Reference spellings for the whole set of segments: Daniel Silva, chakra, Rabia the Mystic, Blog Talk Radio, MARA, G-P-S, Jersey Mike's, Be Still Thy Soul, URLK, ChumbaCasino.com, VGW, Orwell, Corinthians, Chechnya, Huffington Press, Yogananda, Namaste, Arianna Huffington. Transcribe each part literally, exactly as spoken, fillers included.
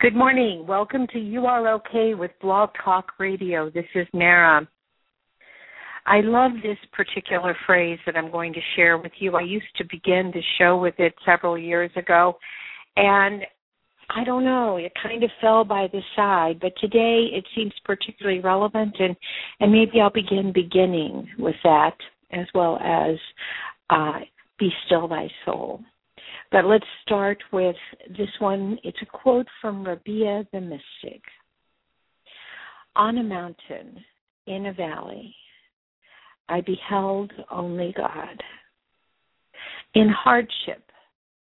Good morning. Welcome to U R L K with Blog Talk Radio. This is MARA. I love this particular phrase that I'm going to share with you. I used to begin the show with it several years ago, and I don't know, it kind of fell by the side, but today it seems particularly relevant, and, and maybe I'll begin beginning with that, as well as uh, Be Still Thy Soul. But let's start with this one. It's a quote from Rabia the Mystic. On a mountain, in a valley, I beheld only God. In hardship,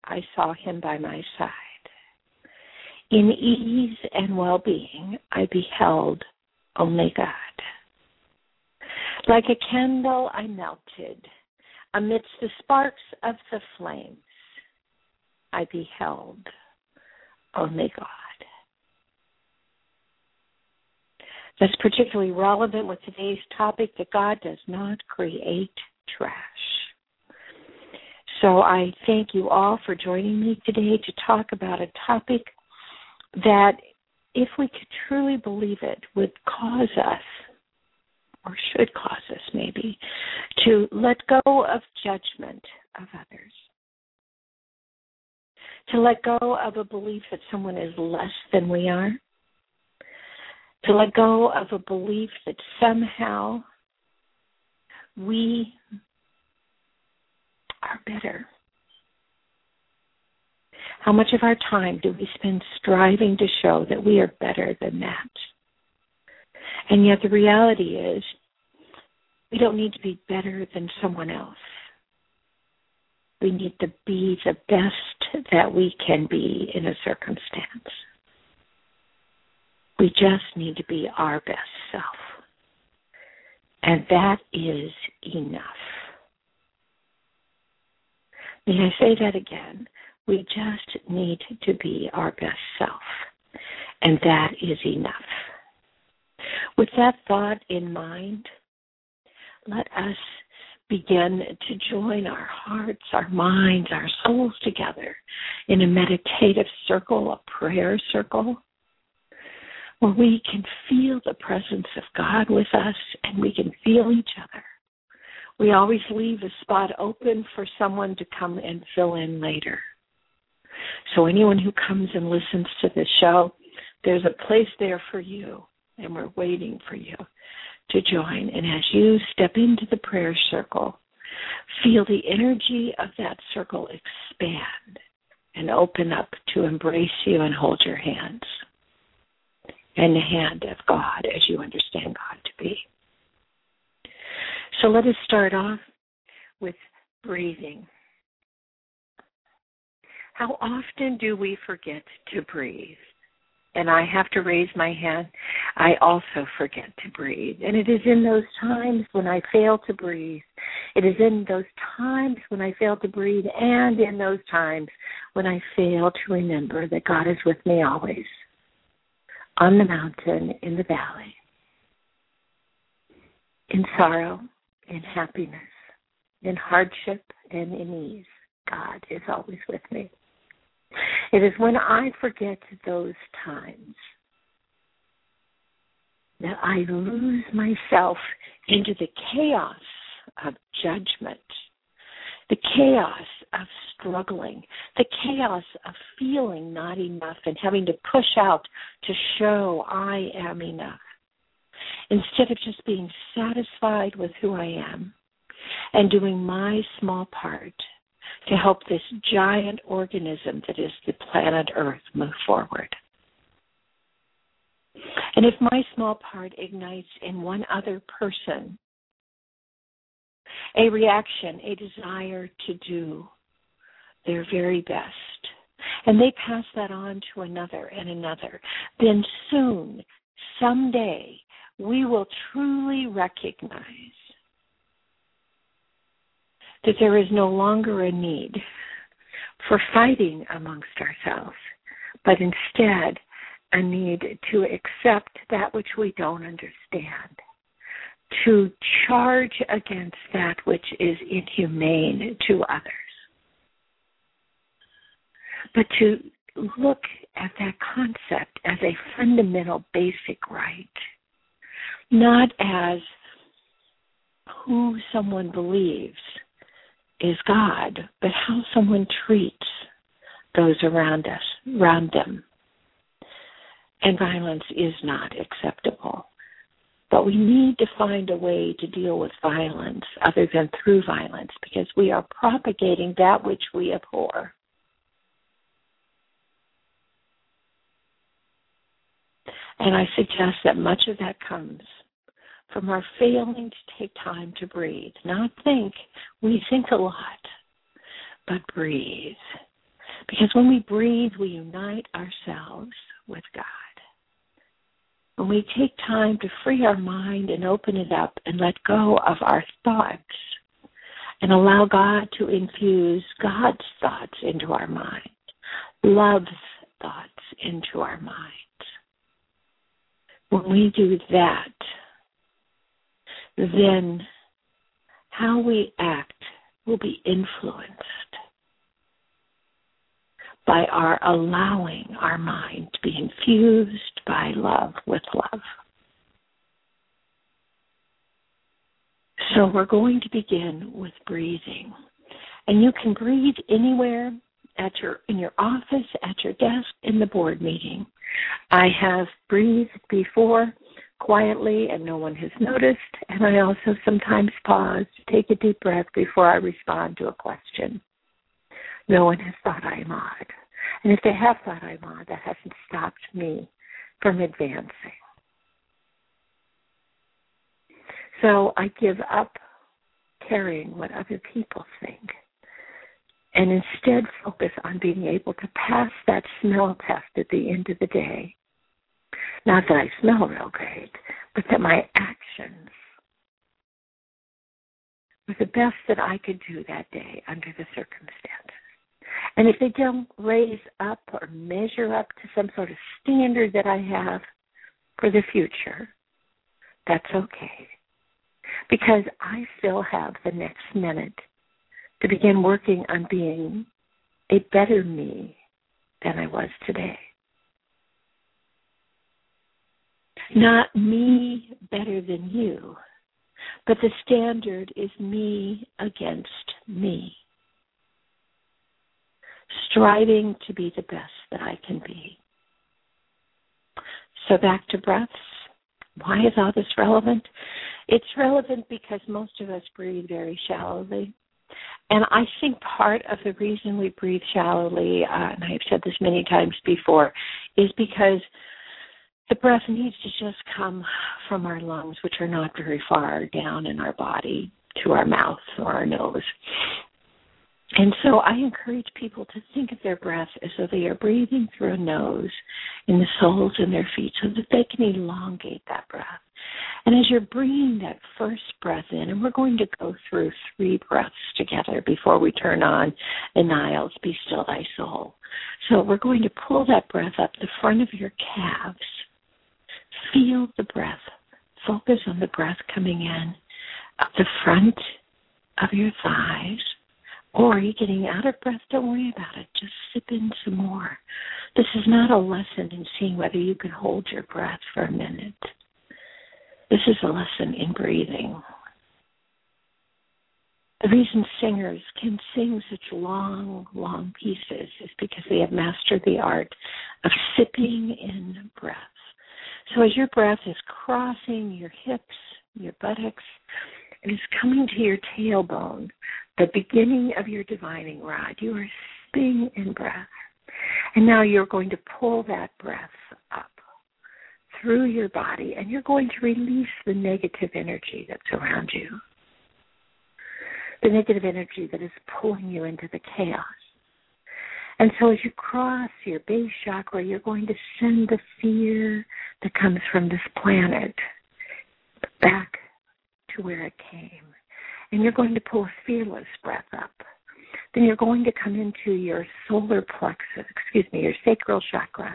I saw him by my side. In ease and well-being, I beheld only God. Like a candle, I melted. Amidst the sparks of the flames, I beheld only God. That's particularly relevant with today's topic, that God does not create trash. So I thank you all for joining me today to talk about a topic that, if we could truly believe it, would cause us, or should cause us maybe, to let go of judgment of others, to let go of a belief that someone is less than we are, to let go of a belief that somehow we are better. How much of our time do we spend striving to show that we are better than that? And yet the reality is, we don't need to be better than someone else. We need to be the best that we can be in a circumstance. We just need to be our best self. And that is enough. May I say that again? We just need to be our best self, and that is enough. With that thought in mind, let us begin to join our hearts, our minds, our souls together in a meditative circle, a prayer circle, where we can feel the presence of God with us and we can feel each other. We always leave a spot open for someone to come and fill in later. So anyone who comes and listens to this show, there's a place there for you, and we're waiting for you to join. And as you step into the prayer circle, feel the energy of that circle expand and open up to embrace you and hold your hands and the hand of God as you understand God to be. So let us start off with breathing. How often do we forget to breathe? And I have to raise my hand. I also forget to breathe. And it is in those times when I fail to breathe. It is in those times when I fail to breathe and in those times when I fail to remember that God is with me always, on the mountain, in the valley, in sorrow, in happiness, in hardship, and in ease. God is always with me. It is when I forget those times that I lose myself into the chaos of judgment, the chaos of struggling, the chaos of feeling not enough and having to push out to show I am enough, instead of just being satisfied with who I am and doing my small part to help this giant organism that is the planet Earth move forward. And if my small part ignites in one other person a reaction, a desire to do, their very best. And they pass that on to another and another. Then soon, someday, we will truly recognize that there is no longer a need for fighting amongst ourselves, but instead a need to accept that which we don't understand, to charge against that which is inhumane to others, but to look at that concept as a fundamental basic right, not as who someone believes is God, but how someone treats those around us, around them. And violence is not acceptable. But we need to find a way to deal with violence other than through violence, because we are propagating that which we abhor. And I suggest that much of that comes from our failing to take time to breathe. Not think. We think a lot, but breathe. Because when we breathe, we unite ourselves with God. When we take time to free our mind and open it up and let go of our thoughts and allow God to infuse God's thoughts into our mind, love's thoughts into our mind. When we do that, then how we act will be influenced by our allowing our mind to be infused by love with love. So we're going to begin with breathing. And you can breathe anywhere, at your in your office, at your desk, in the board meeting. I have breathed before quietly and no one has noticed, and I also sometimes pause to take a deep breath before I respond to a question. No one has thought I'm odd. And if they have thought I'm odd, that hasn't stopped me from advancing. So I give up caring what other people think and instead focus on being able to pass that smell test at the end of the day. Not that I smell real great, but that my actions were the best that I could do that day under the circumstances. And if they don't raise up or measure up to some sort of standard that I have for the future, that's okay. Because I still have the next minute to begin working on being a better me than I was today. Not me better than you, but the standard is me against me. Striving to be the best that I can be. So back to breaths. Why is all this relevant? It's relevant because most of us breathe very shallowly. And I think part of the reason we breathe shallowly, uh, and I've said this many times before, is because the breath needs to just come from our lungs, which are not very far down in our body, to our mouth or our nose. And so I encourage people to think of their breath as though they are breathing through a nose in the soles in their feet so that they can elongate that breath. And as you're bringing that first breath in, and we're going to go through three breaths together before we turn on the Niles, Be Still Thy Soul. So we're going to pull that breath up the front of your calves. Feel the breath. Focus on the breath coming in up the front of your thighs. Or are you getting out of breath? Don't worry about it. Just sip in some more. This is not a lesson in seeing whether you can hold your breath for a minute. This is a lesson in breathing. The reason singers can sing such long, long pieces is because they have mastered the art of sipping in breath. So as your breath is crossing your hips, your buttocks, and is coming to your tailbone, the beginning of your divining rod, you are sipping in breath. And now you're going to pull that breath up through your body, and you're going to release the negative energy that's around you, the negative energy that is pulling you into the chaos And so as you cross your base chakra, you're going to send the fear that comes from this planet back to where it came. And you're going to pull fearless breath up. Then you're going to come into your solar plexus, excuse me, your sacral chakra.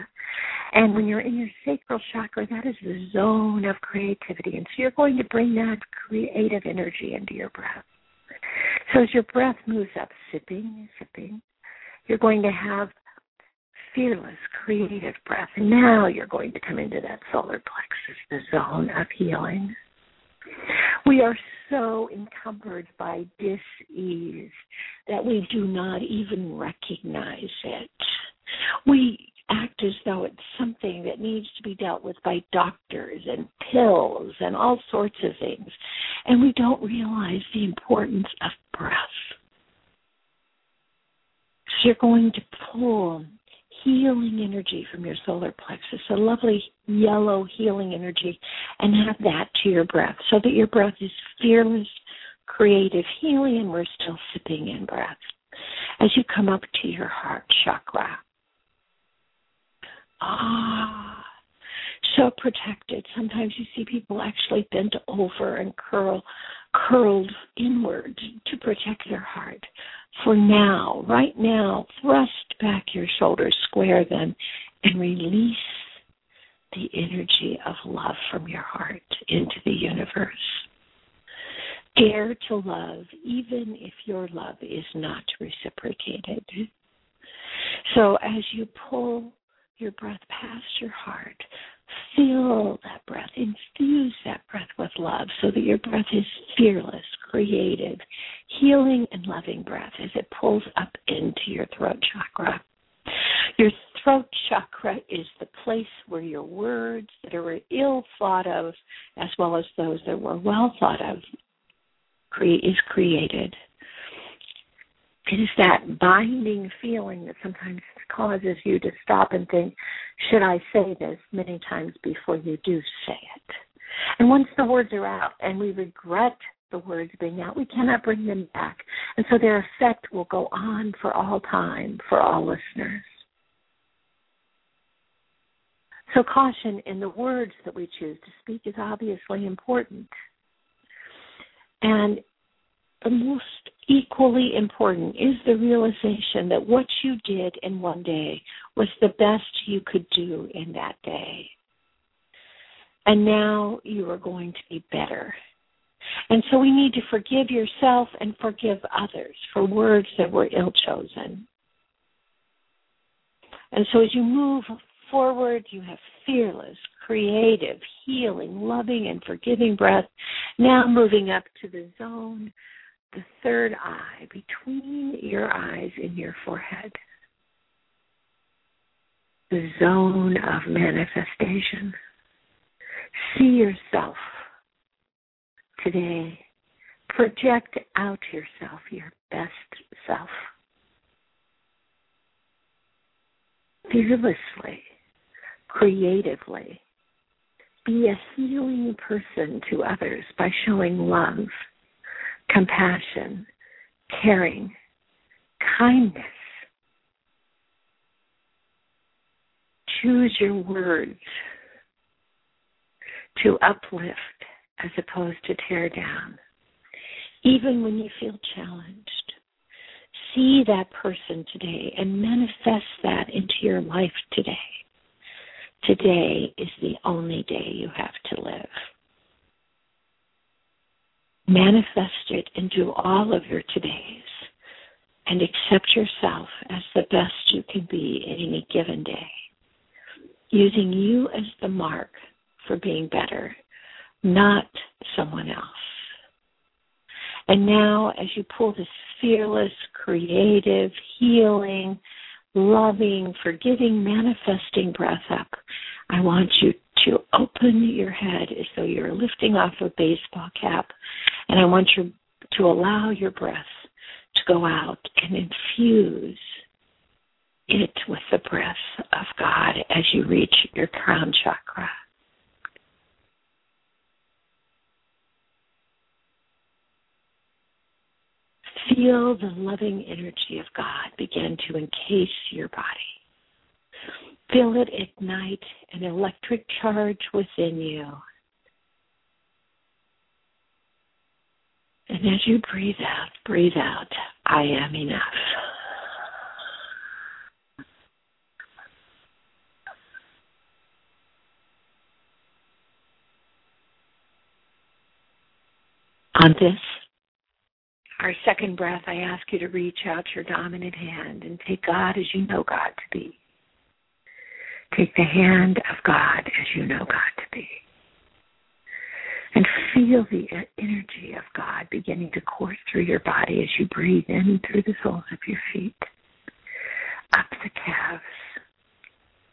And when you're in your sacral chakra, that is the zone of creativity. And so you're going to bring that creative energy into your breath. So as your breath moves up, sipping, sipping, you're going to have fearless, creative breath. And now you're going to come into that solar plexus, the zone of healing. We are so encumbered by dis-ease that we do not even recognize it. We act as though it's something that needs to be dealt with by doctors and pills and all sorts of things, and we don't realize the importance of breath. So you're going to pull healing energy from your solar plexus, a lovely yellow healing energy, and have that to your breath so that your breath is fearless, creative healing, and we're still sipping in breath. As you come up to your heart chakra, ah, so protected. Sometimes you see people actually bent over and curl, curled inward to protect their heart. For now, right now, thrust back your shoulders, square them, and release the energy of love from your heart into the universe. Dare to love, even if your love is not reciprocated. So as you pull your breath past your heart, feel that breath, infuse that breath with love so that your breath is fearless, creative, healing and loving breath as it pulls up into your throat chakra. Your throat chakra is the place where your words that are ill thought of, as well as those that were well thought of, is created. It is that binding feeling that sometimes causes you to stop and think, should I say this, many times before you do say it. And once the words are out and we regret the words being out, we cannot bring them back. And so their effect will go on for all time, for all listeners. So caution in the words that we choose to speak is obviously important. And almost equally important is the realization that what you did in one day was the best you could do in that day. And now you are going to be better. And so we need to forgive yourself and forgive others for words that were ill-chosen. And so as you move forward, you have fearless, creative, healing, loving, and forgiving breath. Now moving up to the zone, the third eye, between your eyes and your forehead, the zone of manifestation. See yourself today. Project out yourself, your best self, fearlessly, creatively. Be a healing person to others by showing love, compassion, caring, kindness. Choose your words to uplift as opposed to tear down. Even when you feel challenged, see that person today and manifest that into your life today. Today is the only day you have to live. Manifest it into all of your todays and accept yourself as the best you can be in any given day, using you as the mark for being better, not someone else. And now as you pull this fearless, creative, healing, loving, forgiving, manifesting breath up, I want you to open your head as though you're lifting off a baseball cap, and I want you to allow your breath to go out and infuse it with the breath of God as you reach your crown chakra. Feel the loving energy of God begin to encase your body. Feel it ignite an electric charge within you. And as you breathe out, breathe out, I am enough. On this, our second breath, I ask you to reach out your dominant hand and take God as you know God to be. Take the hand of God as you know God to be. And feel the energy of God beginning to course through your body as you breathe in through the soles of your feet, up the calves,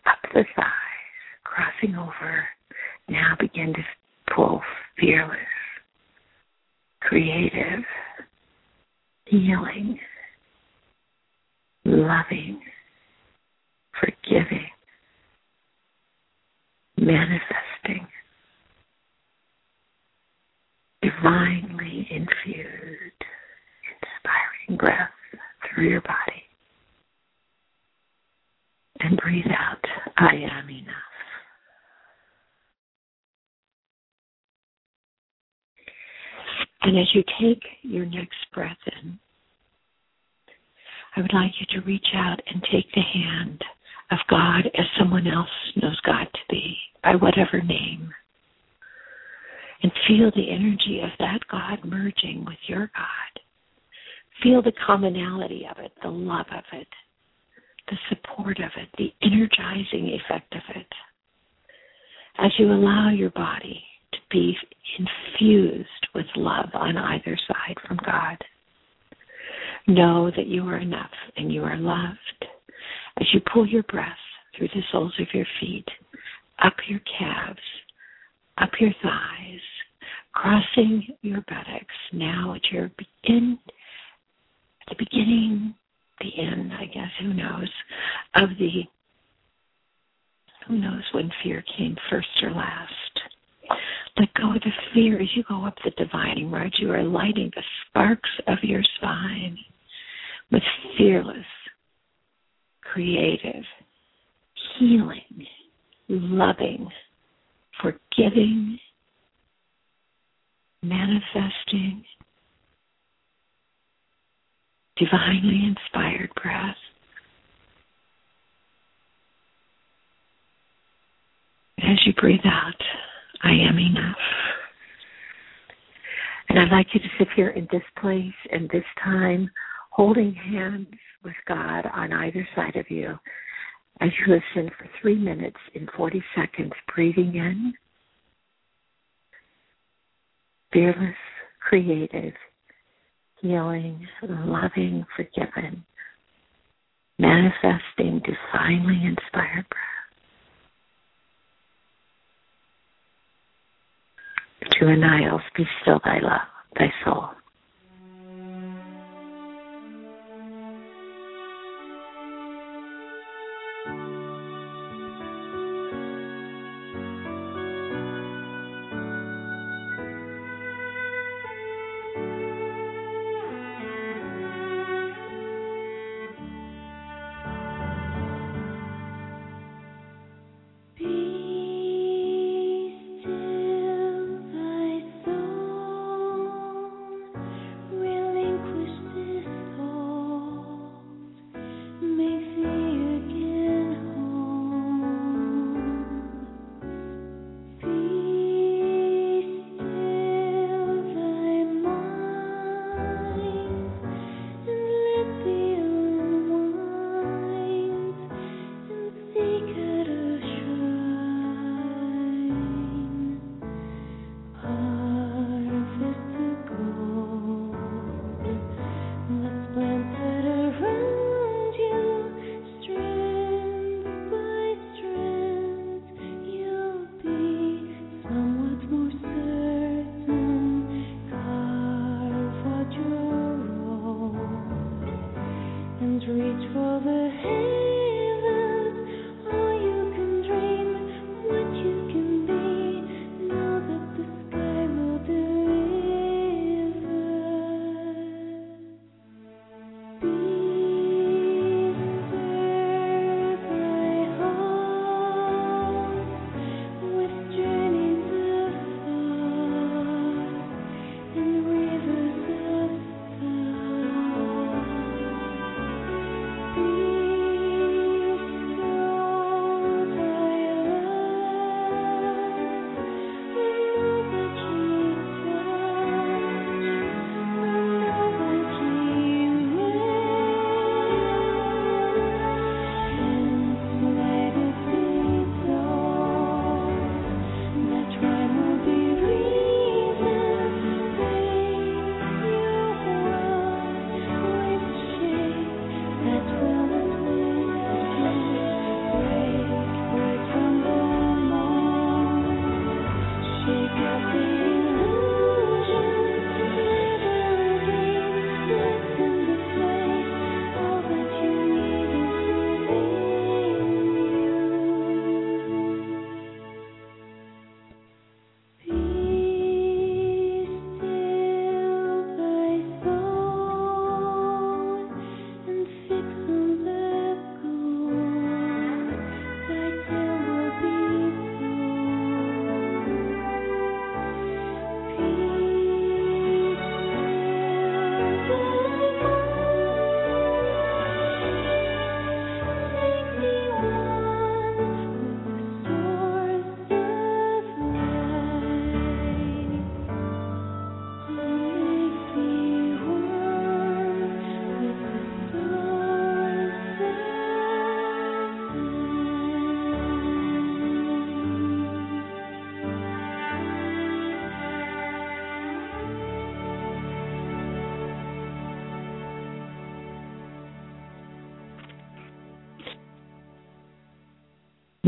up the thighs, crossing over. Now begin to pull fearless, creative, healing, loving, forgiving, manifesting, divinely infused, inspiring breath through your body. And breathe out, I am enough. And as you take your next breath in, I would like you to reach out and take the hand of God as someone else knows God to be, by whatever name. And feel the energy of that God merging with your God. Feel the commonality of it, the love of it, the support of it, the energizing effect of it. As you allow your body to be infused with love on either side from God, know that you are enough and you are loved. As you pull your breath through the soles of your feet, up your calves, up your thighs, crossing your buttocks, now at your begin, at the beginning, the end, I guess, who knows, of the, who knows when fear came first or last. Let go of the fear as you go up the divining rod. You are lighting the sparks of your spine with fearless, creative, healing, loving, forgiving, manifesting, divinely inspired breath. As you breathe out, I am enough. And I'd like you to sit here in this place and this time, holding hands with God on either side of you. As you listen for three minutes and forty seconds, breathing in, fearless, creative, healing, loving, forgiven, manifesting, divinely inspired breath. To annihilate, be still thy love, thy soul.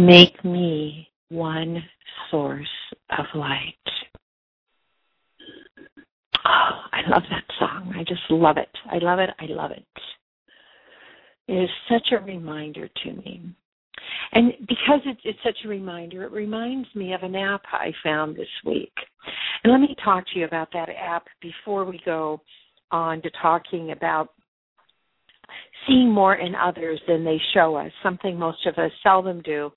Make me one source of light. Oh, I love that song. I just love it. I love it. I love it. It is such a reminder to me. And because it's, it's such a reminder, it reminds me of an app I found this week. And let me talk to you about that app before we go on to talking about seeing more in others than they show us, something most of us seldom do.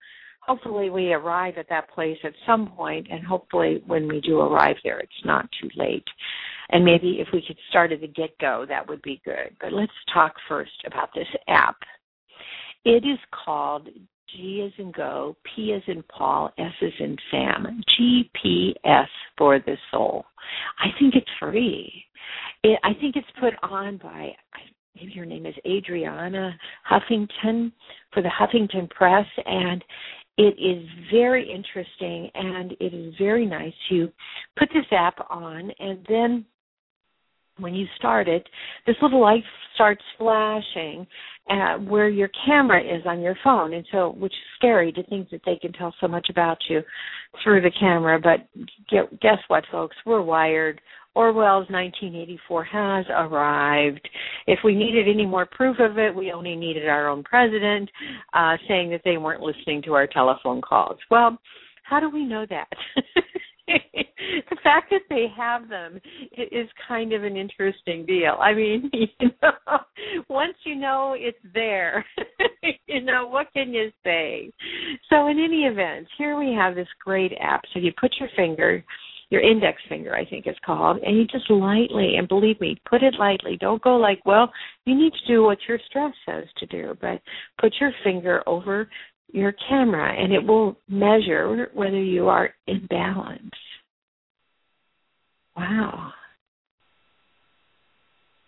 Hopefully we arrive at that place at some point, and hopefully when we do arrive there, it's not too late. And maybe if we could start at the get-go, that would be good. But let's talk first about this app. It is called G as in go, P as in Paul, S as in Sam, G P S for the soul. I think it's free. It, I think it's put on by, maybe her name is Arianna Huffington, for the Huffington Press, and it is very interesting, and it is very nice. You put this app on, and then when you start it, this little light starts flashing uh, where your camera is on your phone, and so, which is scary to think that they can tell so much about you through the camera. But get, guess what, folks? We're wired. Orwell's nineteen eighty-four has arrived. If we needed any more proof of it, we only needed our own president uh, saying that they weren't listening to our telephone calls. Well, how do we know that? The fact that they have them is kind of an interesting deal. I mean, you know, once you know it's there, you know, what can you say? So in any event, here we have this great app. So you put your finger, your index finger, I think it's called, and you just lightly, and believe me, put it lightly. Don't go like, well, you need to do what your stress says to do, but put your finger over your camera, and it will measure whether you are in balance. Wow.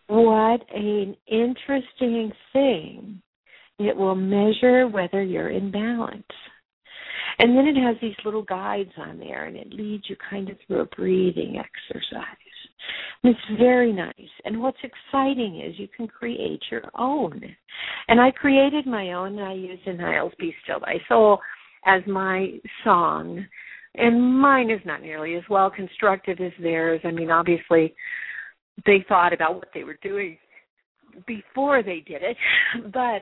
What an interesting thing. It will measure whether you're in balance. And then it has these little guides on there, and it leads you kind of through a breathing exercise. And it's very nice. And what's exciting is you can create your own. And I created my own, and I used Daniel's Be Still Thy Soul as my song. And mine is not nearly as well constructed as theirs. I mean, obviously, they thought about what they were doing before they did it, but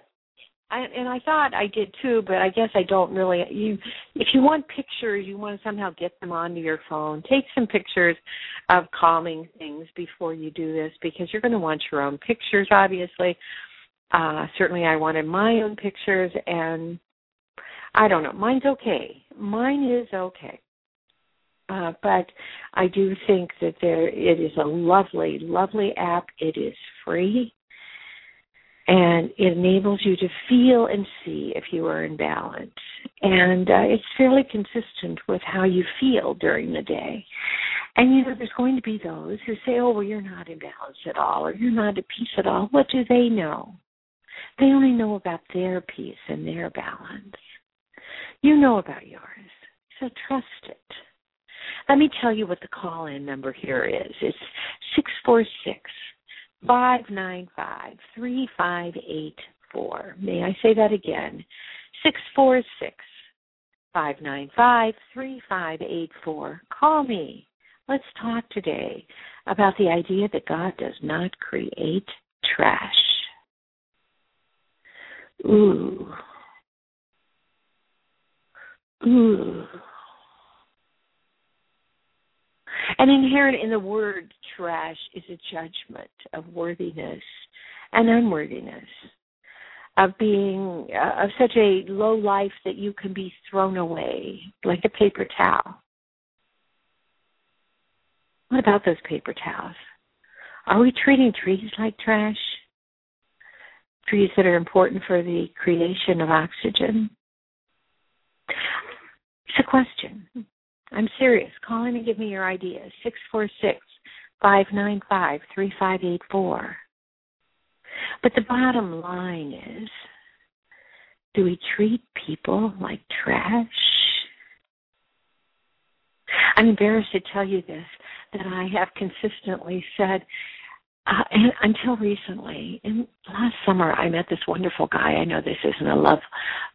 I, and I thought I did too, but I guess I don't really. You, if you want pictures, you want to somehow get them onto your phone. Take some pictures of calming things before you do this, because you're going to want your own pictures, obviously. Uh, certainly I wanted my own pictures, and I don't know. Mine's okay. Mine is okay. Uh, but I do think that there it is a lovely, lovely app. It is free. And it enables you to feel and see if you are in balance. And uh, it's fairly consistent with how you feel during the day. And, you know, there's going to be those who say, oh, well, you're not in balance at all, or you're not at peace at all. What do they know? They only know about their peace and their balance. You know about yours, so trust it. Let me tell you what the call-in number here is. It's six four six, six four six- Five nine five three five eight four. May I say that again? Six four six five nine five three five eight four. Call me. Let's talk today about the idea that God does not create trash. Ooh. Ooh. And inherent in the word trash is a judgment of worthiness and unworthiness, of being uh, of such a low life that you can be thrown away like a paper towel. What about those paper towels? Are we treating trees like trash? Trees that are important for the creation of oxygen? It's a question. I'm serious. Call in and give me your ideas. six four six, five nine five, three five eight four. But the bottom line is, do we treat people like trash? I'm embarrassed to tell you this, that I have consistently said, uh, and until recently, and last summer I met this wonderful guy. I know this isn't a love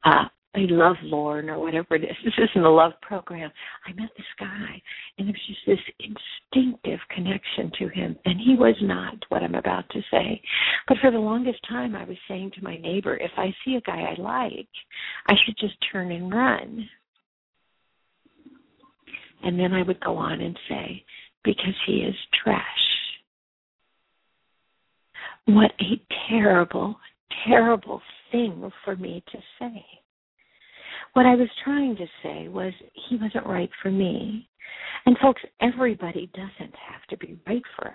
uh, I love Lauren or whatever it is. This isn't a love program. I met this guy, and it was just this instinctive connection to him, and he was not what I'm about to say. But for the longest time, I was saying to my neighbor, if I see a guy I like, I should just turn and run. And then I would go on and say, because he is trash. What a terrible, terrible thing for me to say. What I was trying to say was he wasn't right for me. And folks, everybody doesn't have to be right for us,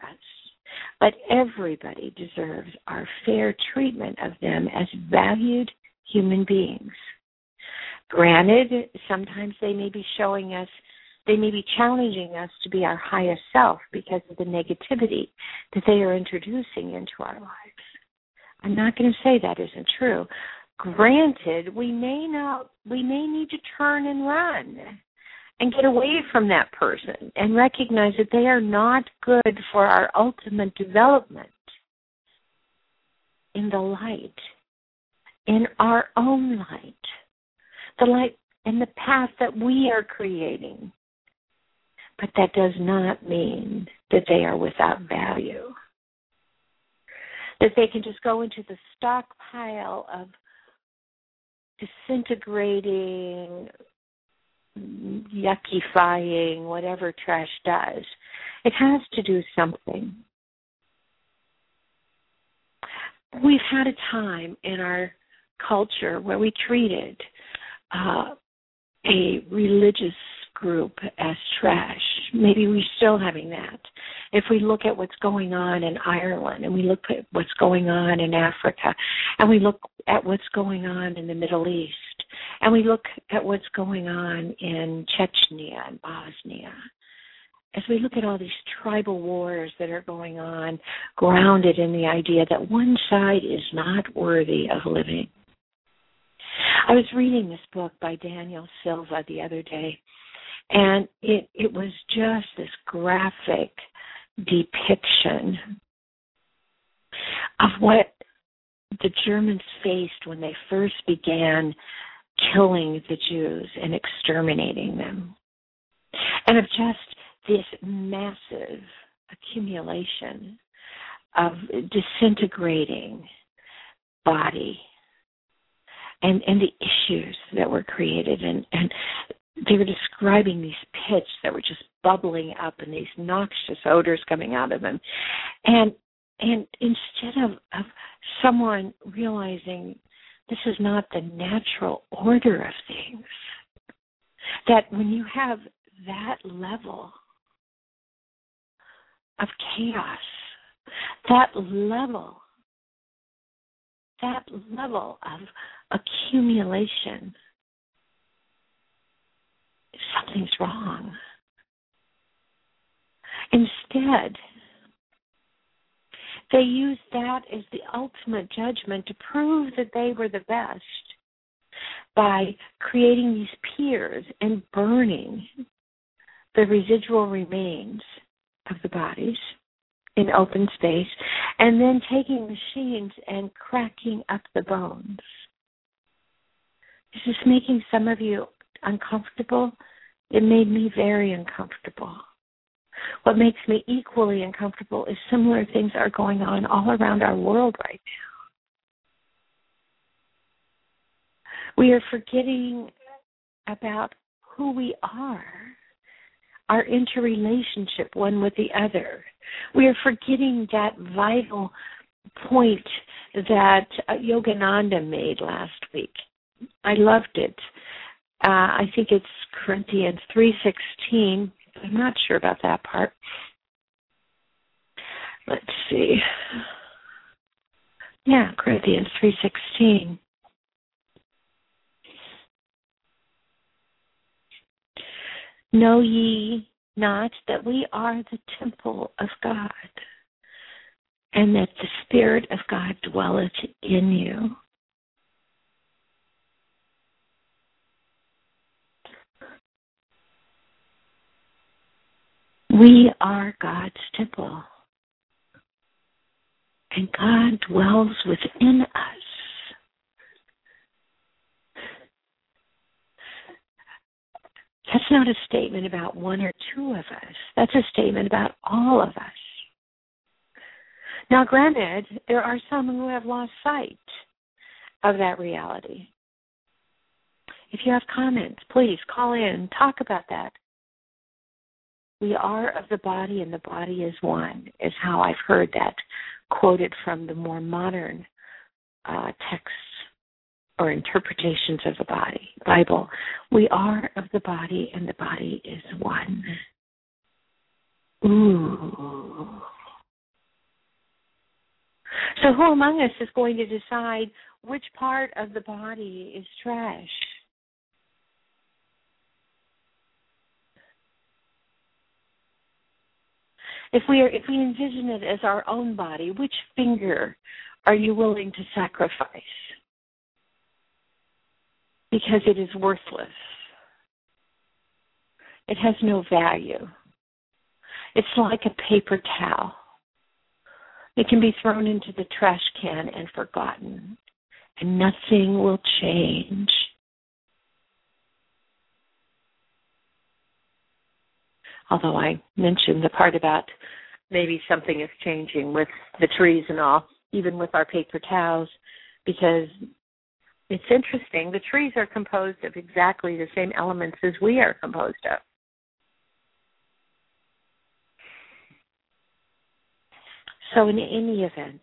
but everybody deserves our fair treatment of them as valued human beings. Granted, sometimes they may be showing us, they may be challenging us to be our highest self because of the negativity that they are introducing into our lives. I'm not going to say that isn't true. Granted, we may not, we may need to turn and run and get away from that person and recognize that they are not good for our ultimate development in the light, in our own light, the light and the path that we are creating. But that does not mean that they are without value, that they can just go into the stockpile of disintegrating, yuckifying, whatever trash does. It has to do something. We've had a time in our culture where we treated uh, a religious group as trash. Maybe we're still having that. If we look at what's going on in Ireland, and we look at what's going on in Africa, and we look at what's going on in the Middle East, and we look at what's going on in Chechnya and Bosnia, as we look at all these tribal wars that are going on, grounded in the idea that one side is not worthy of living. I was reading this book by Daniel Silva the other day, and it, it was just this graphic depiction of what the Germans faced when they first began killing the Jews and exterminating them, and of just this massive accumulation of disintegrating body and, and the issues that were created. And, and they were describing these pits that were just bubbling up and these noxious odors coming out of them. And and instead of, of someone realizing this is not the natural order of things, that when you have that level of chaos, that level, that level of accumulation, something's wrong. Instead, they used that as the ultimate judgment to prove that they were the best by creating these piers and burning the residual remains of the bodies in open space, and then taking machines and cracking up the bones. Is this making some of you uncomfortable? It made me very uncomfortable. What makes me equally uncomfortable is similar things are going on all around our world right now. We are forgetting about who we are, our interrelationship one with the other. We are forgetting that vital point that Yogananda made last week. I loved it. Uh, I think it's Corinthians three sixteen. I'm not sure about that part. Let's see. Yeah, Corinthians three sixteen. Know ye not that we are the temple of God, and that the Spirit of God dwelleth in you? We are God's temple, and God dwells within us. not a statement about one or two of us. That's a statement about all of us. Now, granted, there are some who have lost sight of that reality. If you have comments, please call in, talk about that. We are of the body and the body is one, is how I've heard that quoted from the more modern uh, texts or interpretations of the body, Bible. We are of the body and the body is one. Ooh. So who among us is going to decide which part of the body is trash? If we are, if we envision it as our own body, which finger are you willing to sacrifice? Because it is worthless. It has no value. It's like a paper towel. It can be thrown into the trash can and forgotten, and nothing will change. Although I mentioned the part about maybe something is changing with the trees and all, even with our paper towels, because it's interesting. The trees are composed of exactly the same elements as we are composed of. So in any event,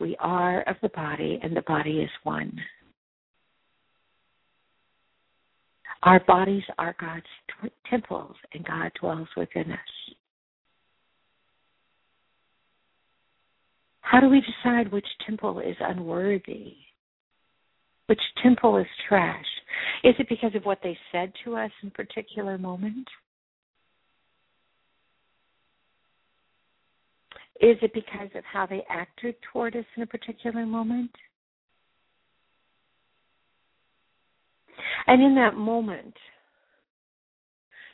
we are of the body and the body is one. Our bodies are God's t- temples and God dwells within us. How do we decide which temple is unworthy? Which temple is trash? Is it because of what they said to us in a particular moment? Is it because of how they acted toward us in a particular moment? And in that moment,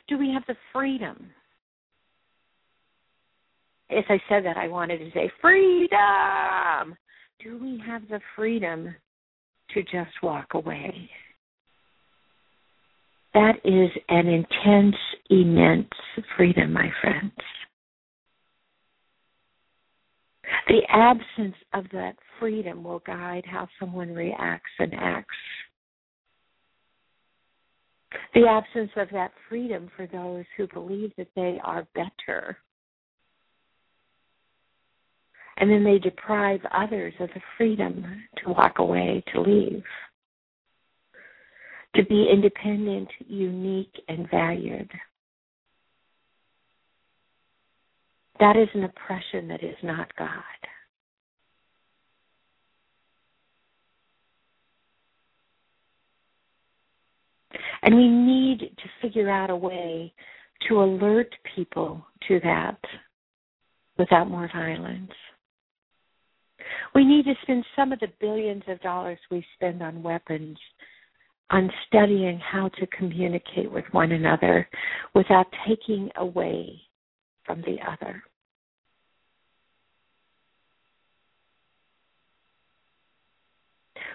do we have the freedom? As I said that, I wanted to say freedom. Do we have the freedom to just walk away? That is an intense, immense freedom, my friends. The absence of that freedom will guide how someone reacts and acts. The absence of that freedom for those who believe that they are better. And then they deprive others of the freedom to walk away, to leave, to be independent, unique, and valued. That is an oppression that is not God. And we need to figure out a way to alert people to that without more violence. We need to spend some of the billions of dollars we spend on weapons on studying how to communicate with one another without taking away from the other.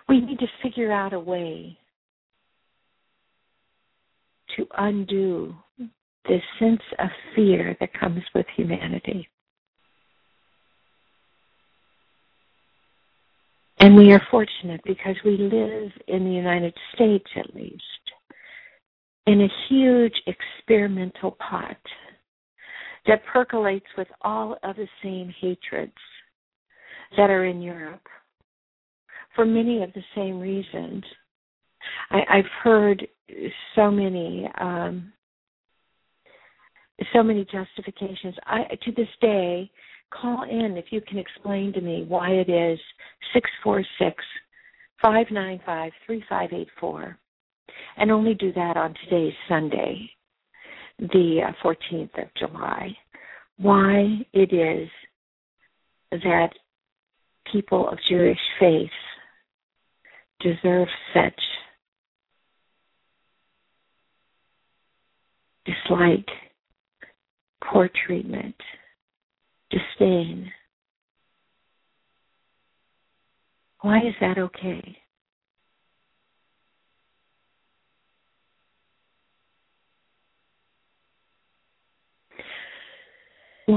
We need to figure out a way to undo this sense of fear that comes with humanity. And we are fortunate because we live in the United States, at least, in a huge experimental pot that percolates with all of the same hatreds that are in Europe for many of the same reasons. I, I've heard so many, um, so many justifications. I, to this day, call in if you can explain to me why it is six four six, five nine five, three five eight four, and only do that on today's Sunday, the fourteenth of July, why it is that people of Jewish faith deserve such dislike, poor treatment, disdain. Why is that okay?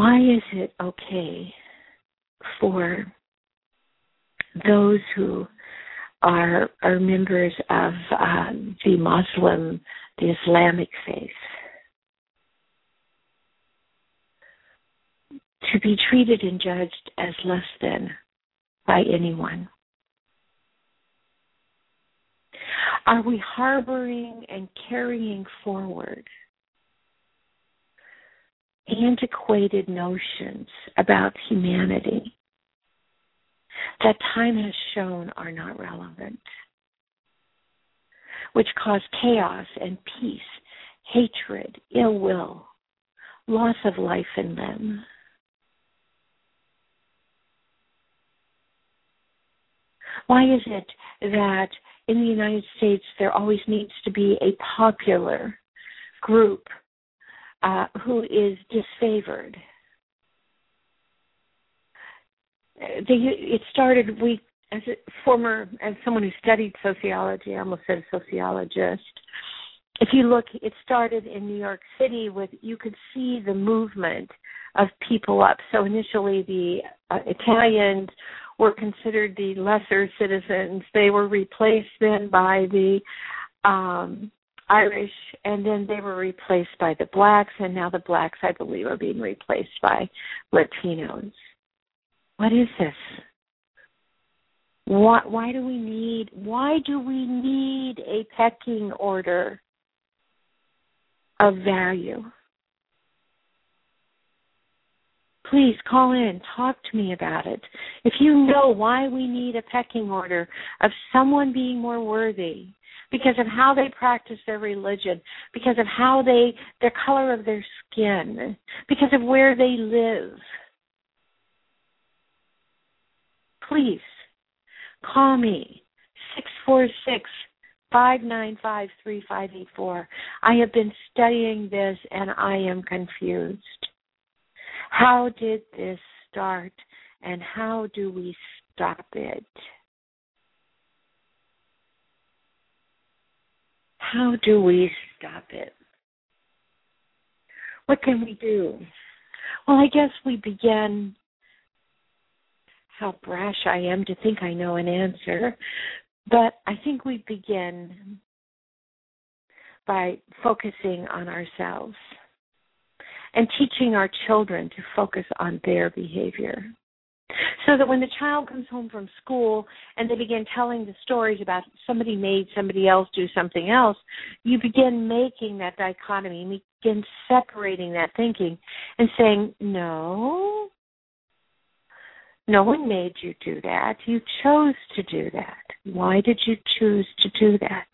why is it okay for those who are, are members of uh, the Muslim, the Islamic faith, to be treated and judged as less than by anyone? Are we harboring and carrying forward antiquated notions about humanity that time has shown are not relevant, which cause chaos and peace, hatred, ill will, loss of life and limb? Why is it that in the United States there always needs to be a popular group uh, who is disfavored? They, it started, we, as a former, as someone who studied sociology, I almost said a sociologist, if you look, it started in New York City with, you could see the movement of people up. So initially the uh, Italians were considered the lesser citizens. They were replaced then by the um, Irish, and then they were replaced by the blacks, and now the blacks, I believe, are being replaced by Latinos. What is this? Why, why do we need, why do we need a pecking order of value? Please call in, talk to me about it. If you know why we need a pecking order of someone being more worthy because of how they practice their religion, because of how they, the color of their skin, because of where they live, please call me, six four six, five nine five, three five eight four. I have been studying this and I am confused. How did this start, and how do we stop it? How do we stop it? What can we do? Well, I guess we begin, how brash I am to think I know an answer, but I think we begin by focusing on ourselves and teaching our children to focus on their behavior, so that when the child comes home from school and they begin telling the stories about somebody made somebody else do something else, you begin making that dichotomy, you begin separating that thinking and saying, no, no one made you do that. You chose to do that. Why did you choose to do that?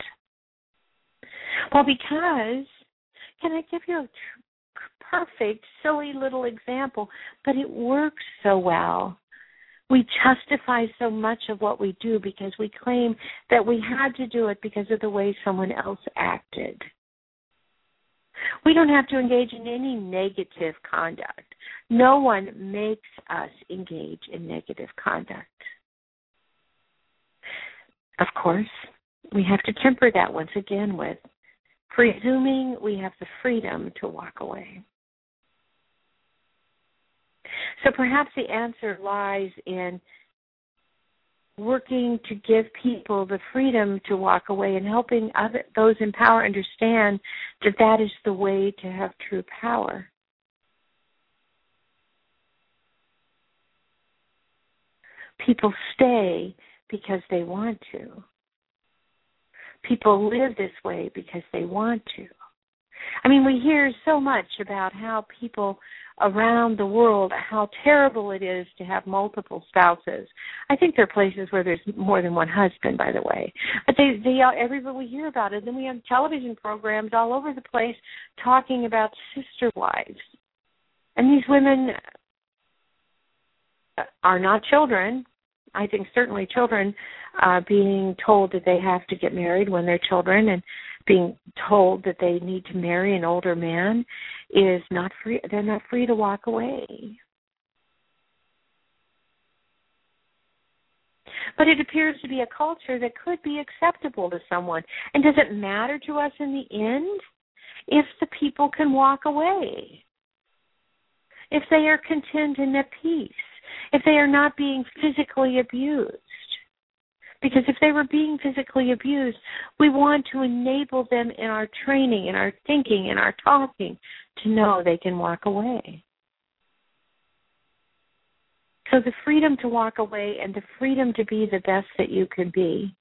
Well, because, can I give you a tr- perfect, silly little example, but it works so well. We justify so much of what we do because we claim that we had to do it because of the way someone else acted. We don't have to engage in any negative conduct. No one makes us engage in negative conduct. Of course, we have to temper that once again with presuming we have the freedom to walk away. So perhaps the answer lies in working to give people the freedom to walk away and helping other, those in power understand that that is the way to have true power. People stay because they want to. People live this way because they want to. I mean, we hear so much about how people around the world, how terrible it is to have multiple spouses. I think there are places where there's more than one husband, by the way. But they, they are, everybody, we hear about it. Then we have television programs all over the place talking about sister wives. And these women are not children. I think certainly children uh, being told that they have to get married when they're children and being told that they need to marry an older man is not free. They're not free to walk away. But it appears to be a culture that could be acceptable to someone. And does it matter to us in the end if the people can walk away? if they are content and at peace, if they are not being physically abused. Because if they were being physically abused, we want to enable them in our training, in our thinking, in our talking, to know they can walk away. So the freedom to walk away and the freedom to be the best that you can be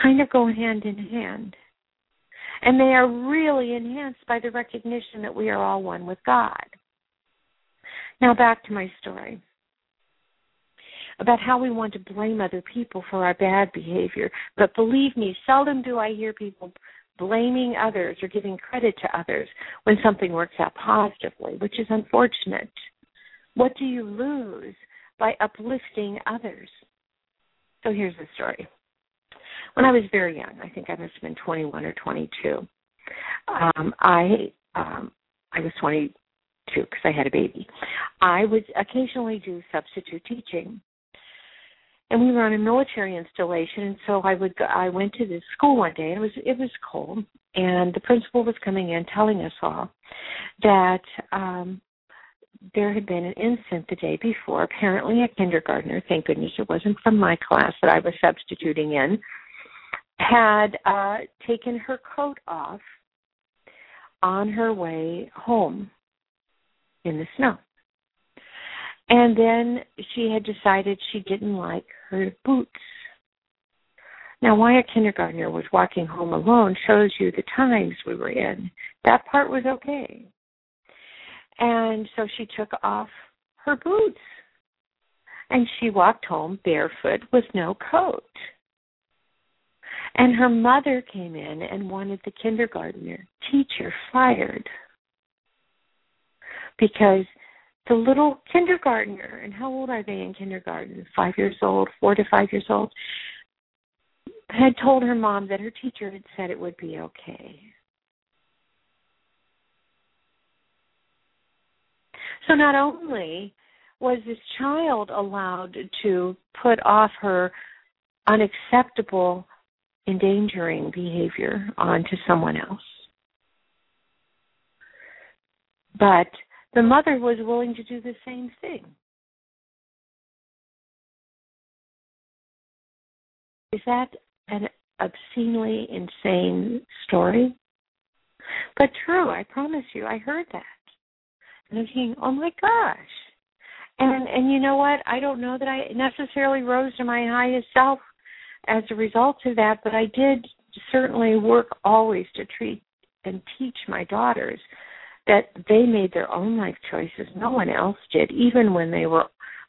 kind of go hand in hand. And they are really enhanced by the recognition that we are all one with God. Now back to my story about how we want to blame other people for our bad behavior. But believe me, seldom do I hear people blaming others or giving credit to others when something works out positively, which is unfortunate. What do you lose by uplifting others? So here's the story. When I was very young, I think I must have been twenty-one or twenty-two, um, I um, I was twenty-two because I had a baby. I would occasionally do substitute teaching. And we were on a military installation, and so I would go, I went to this school one day, and it was it was cold, and the principal was coming in telling us all that um, there had been an incident the day before. Apparently, a kindergartner, thank goodness it wasn't from my class that I was substituting in, had uh, taken her coat off on her way home in the snow. And then she had decided she didn't like her boots. Now, why a kindergartner was walking home alone shows you the times we were in. That part was okay. And so she took off her boots. And she walked home barefoot with no coat. And her mother came in and wanted the kindergartner teacher fired. Because the little kindergartner, and how old are they in kindergarten? Five years old, four to five years old, had told her mom that her teacher had said it would be okay. So not only was this child allowed to put off her unacceptable, endangering behavior onto someone else, but the mother was willing to do the same thing. Is that an obscenely insane story? But true, I promise you, I heard that. And I'm thinking, oh my gosh. And and you know what? I don't know that I necessarily rose to my highest self as a result of that, but I did certainly work always to treat and teach my daughters that they made their own life choices. No one else did. Even when they were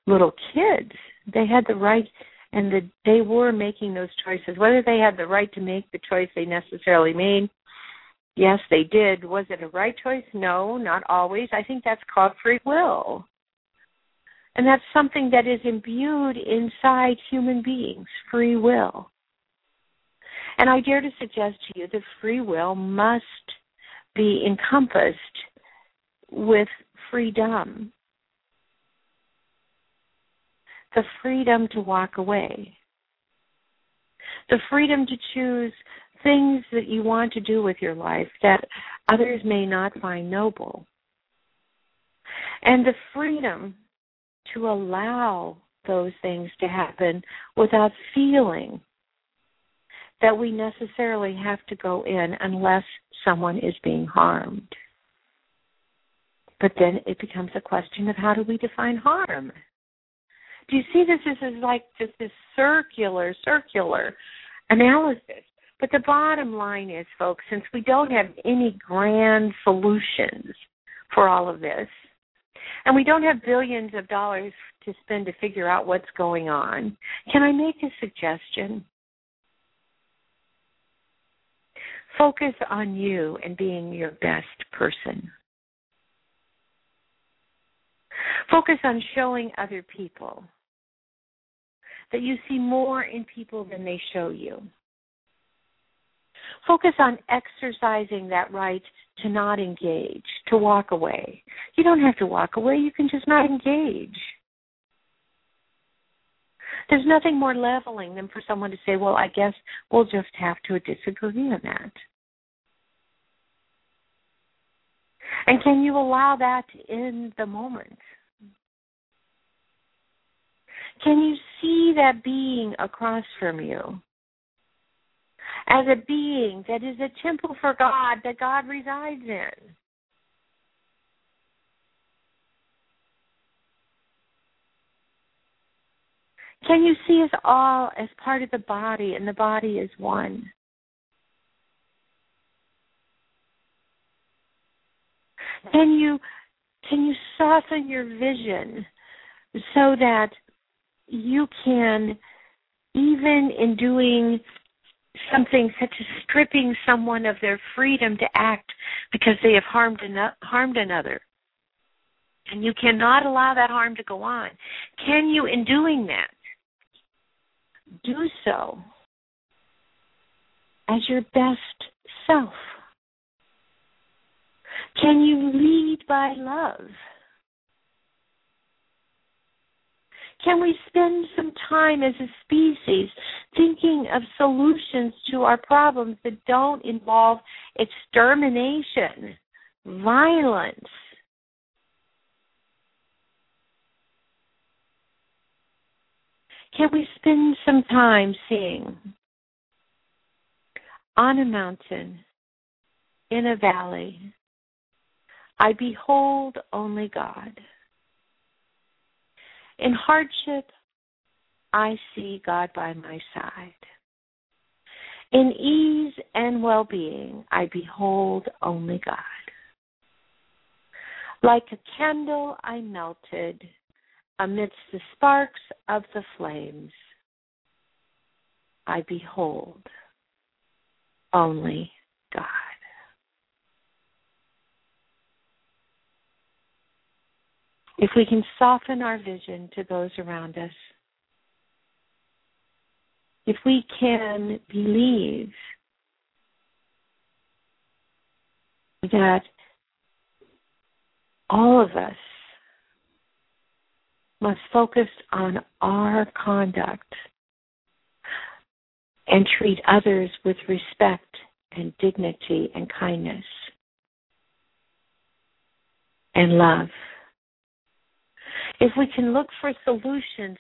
little kids, they had the right, and the, they were making those choices. Whether they had the right to make the choice they necessarily made, yes, they did. Was it a right choice? No, not always. I think that's called free will. And that's something that is imbued inside human beings, free will. And I dare to suggest to you that free will must be encompassed with freedom, the freedom to walk away, the freedom to choose things that you want to do with your life that others may not find noble, and the freedom to allow those things to happen without feeling that we necessarily have to go in unless someone is being harmed. But then it becomes a question of how do we define harm? Do you see this as like just this circular, circular analysis? But the bottom line is, folks, since we don't have any grand solutions for all of this, and we don't have billions of dollars to spend to figure out what's going on, can I make a suggestion? Focus on you and being your best person. Focus on showing other people that you see more in people than they show you. Focus on exercising that right to not engage, to walk away. You don't have to walk away. You can just not engage. There's nothing more leveling than for someone to say, well, I guess we'll just have to disagree on that. And can you allow that in the moment? Can you see that being across from you as a being that is a temple for God, that God resides in? Can you see us all as part of the body, and the body is one? Can you can you soften your vision so that you can, even in doing something such as stripping someone of their freedom to act because they have harmed an, harmed another, and you cannot allow that harm to go on, can you, in doing that, do so as your best self? Can you lead by love? Can we spend some time as a species thinking of solutions to our problems that don't involve extermination, violence? Can we spend some time seeing on a mountain, in a valley, I behold only God. In hardship, I see God by my side. In ease and well-being, I behold only God. Like a candle, I melted amidst the sparks of the flames. I behold only God. If we can soften our vision to those around us, if we can believe that all of us must focus on our conduct and treat others with respect and dignity and kindness and love, if we can look for solutions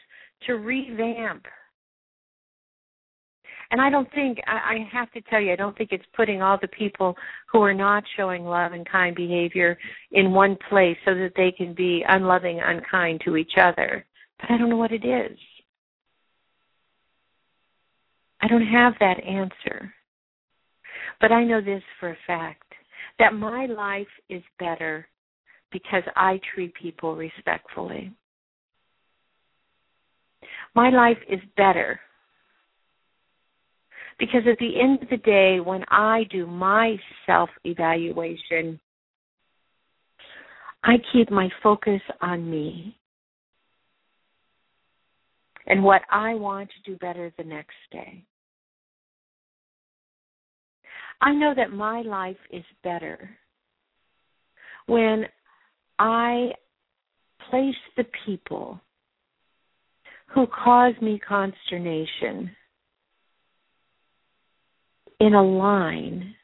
to revamp, and I don't think, I, I have to tell you, I don't think it's putting all the people who are not showing love and kind behavior in one place so that they can be unloving, unkind to each other. But I don't know what it is. I don't have that answer. But I know this for a fact, that my life is better because I treat people respectfully. My life is better because at the end of the day, when I do my self-evaluation, I keep my focus on me and what I want to do better the next day. I know that my life is better when I place the people who cause me consternation in a line,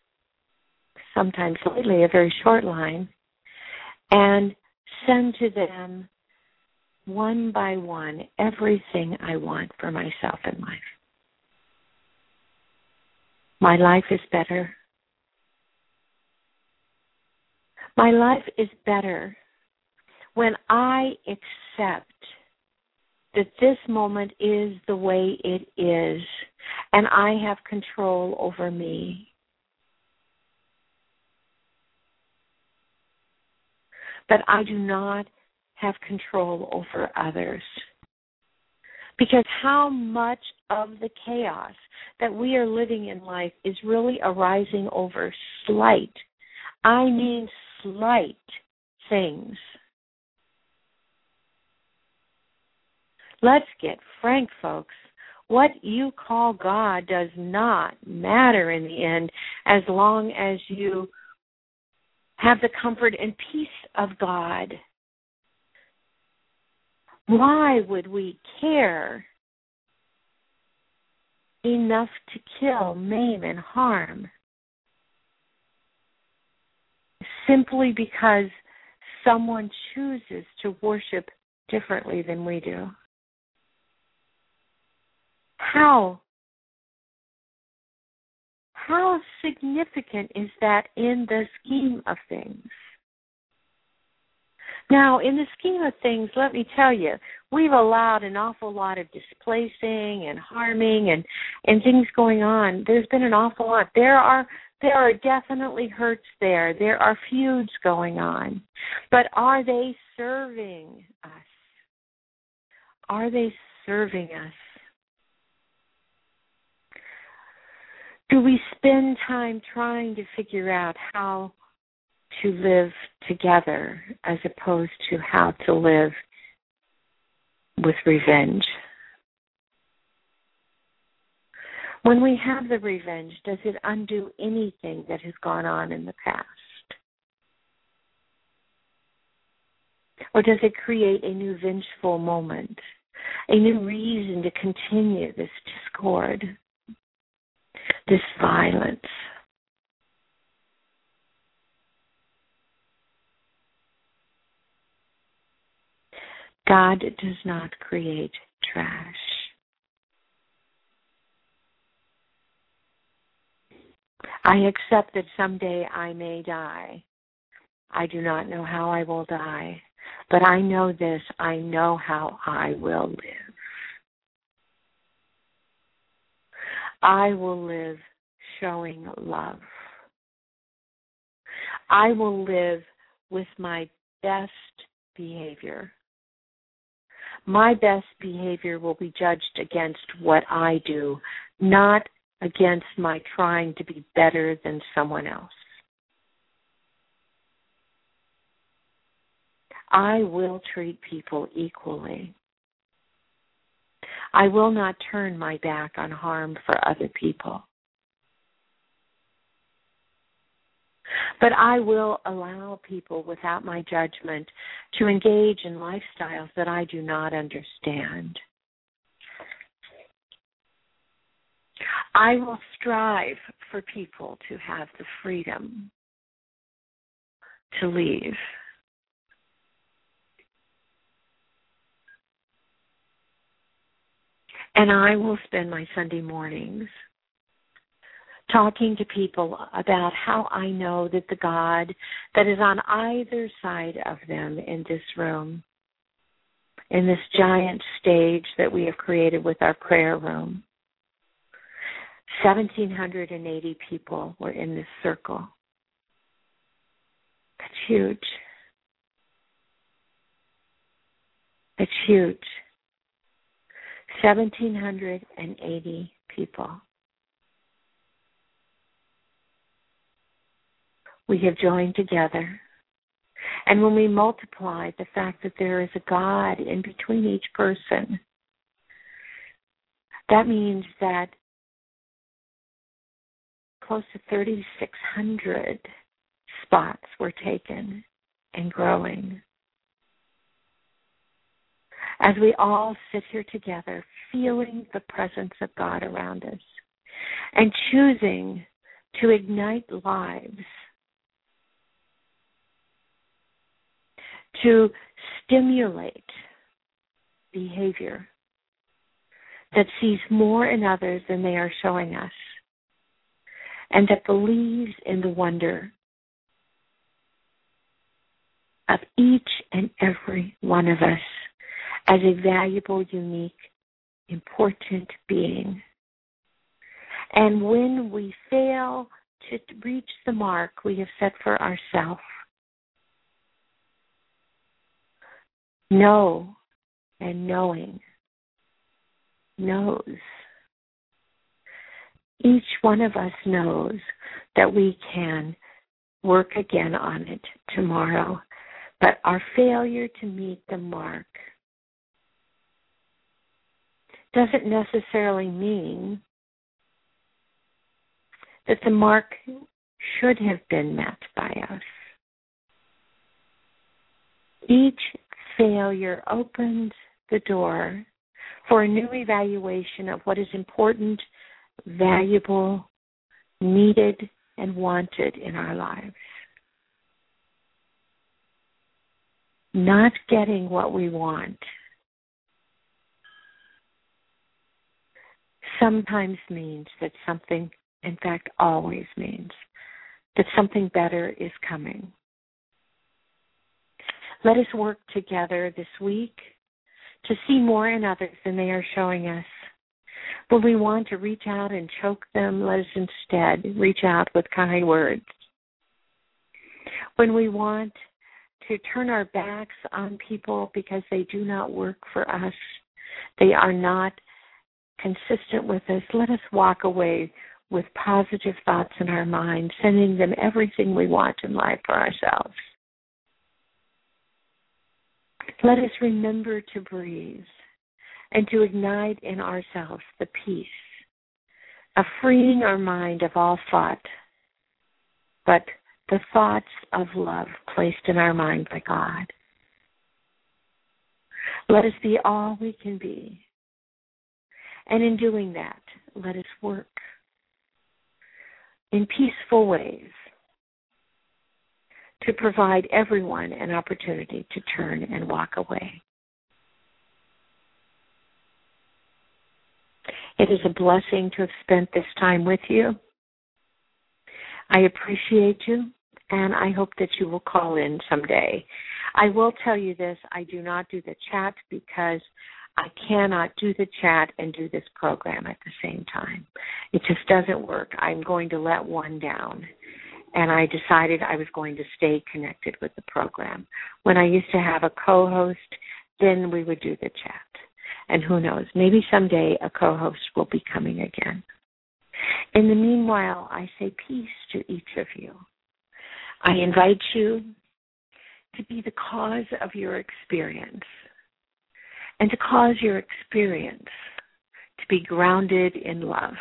sometimes lately a very short line, and send to them one by one everything I want for myself in life. My life is better. My life is better when I accept that this moment is the way it is, and I have control over me. But I do not have control over others. Because how much of the chaos that we are living in life is really arising over slight, I mean slight things. Let's get frank, folks. What you call God does not matter in the end, as long as you have the comfort and peace of God. Why would we care enough to kill, maim, and harm simply because someone chooses to worship differently than we do. How? How significant is that in the scheme of things? Now, in the scheme of things, let me tell you, we've allowed an awful lot of displacing and harming and, and things going on. There's been an awful lot. There are there are definitely hurts there. There are feuds going on. But are they serving us? Are they serving us? Do we spend time trying to figure out how to live together as opposed to how to live with revenge? When we have the revenge, does it undo anything that has gone on in the past? Or does it create a new vengeful moment, a new reason to continue this discord, this violence? God does not create trash. I accept that someday I may die. I do not know how I will die, but I know this. I know how I will live. I will live showing love. I will live with my best behavior. My best behavior will be judged against what I do, not against my trying to be better than someone else. I will treat people equally. I will not turn my back on harm for other people. But I will allow people without my judgment to engage in lifestyles that I do not understand. I will strive for people to have the freedom to leave. And I will spend my Sunday mornings talking to people about how I know that the God that is on either side of them in this room, in this giant stage that we have created with our prayer room, one thousand seven hundred eighty people were in this circle. That's huge. That's huge. one thousand seven hundred eighty people. We have joined together. And when we multiply the fact that there is a God in between each person, that means that close to three thousand six hundred spots were taken and growing. As we all sit here together, feeling the presence of God around us and choosing to ignite lives, to stimulate behavior that sees more in others than they are showing us, and that believes in the wonder of each and every one of us as a valuable, unique, important being. And when we fail to reach the mark we have set for ourselves, know and knowing knows. Each one of us knows that we can work again on it tomorrow, but our failure to meet the mark doesn't necessarily mean that the mark should have been met by us. Each failure opens the door for a new evaluation of what is important, valuable, needed, and wanted in our lives. not getting what we want sometimes means that something, in fact, always means that something better is coming. Let us work together this week to see more in others than they are showing us. When we want to reach out and choke them, let us instead reach out with kind words. When we want to turn our backs on people because they do not work for us, they are not consistent with us, let us walk away with positive thoughts in our mind, sending them everything we want in life for ourselves. Let us remember to breathe and to ignite in ourselves the peace of freeing our mind of all thought, but the thoughts of love placed in our mind by God. Let us be all we can be. And in doing that, let us work in peaceful ways to provide everyone an opportunity to turn and walk away. It is a blessing to have spent this time with you. I appreciate you, and I hope that you will call in someday. I will tell you this, I do not do the chat because I cannot do the chat and do this program at the same time. It just doesn't work. I'm going to let one down. And I decided I was going to stay connected with the program. When I used to have a co-host, then we would do the chat. And who knows, maybe someday a co-host will be coming again. In the meanwhile, I say peace to each of you. I invite you to be the cause of your experience, and to cause your experience to be grounded in love.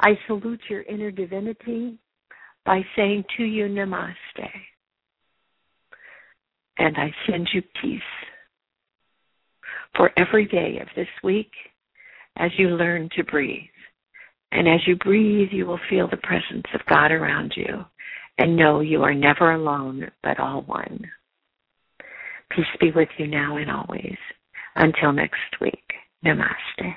I salute your inner divinity by saying to you, Namaste, and I send you peace for every day of this week as you learn to breathe. And as you breathe, you will feel the presence of God around you and know you are never alone but all one. Peace be with you now and always. Until next week, Namaste.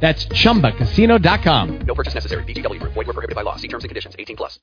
That's Chumba Casino dot com. No purchase necessary. V G W Group. Void where prohibited by law. See terms and conditions. eighteen plus.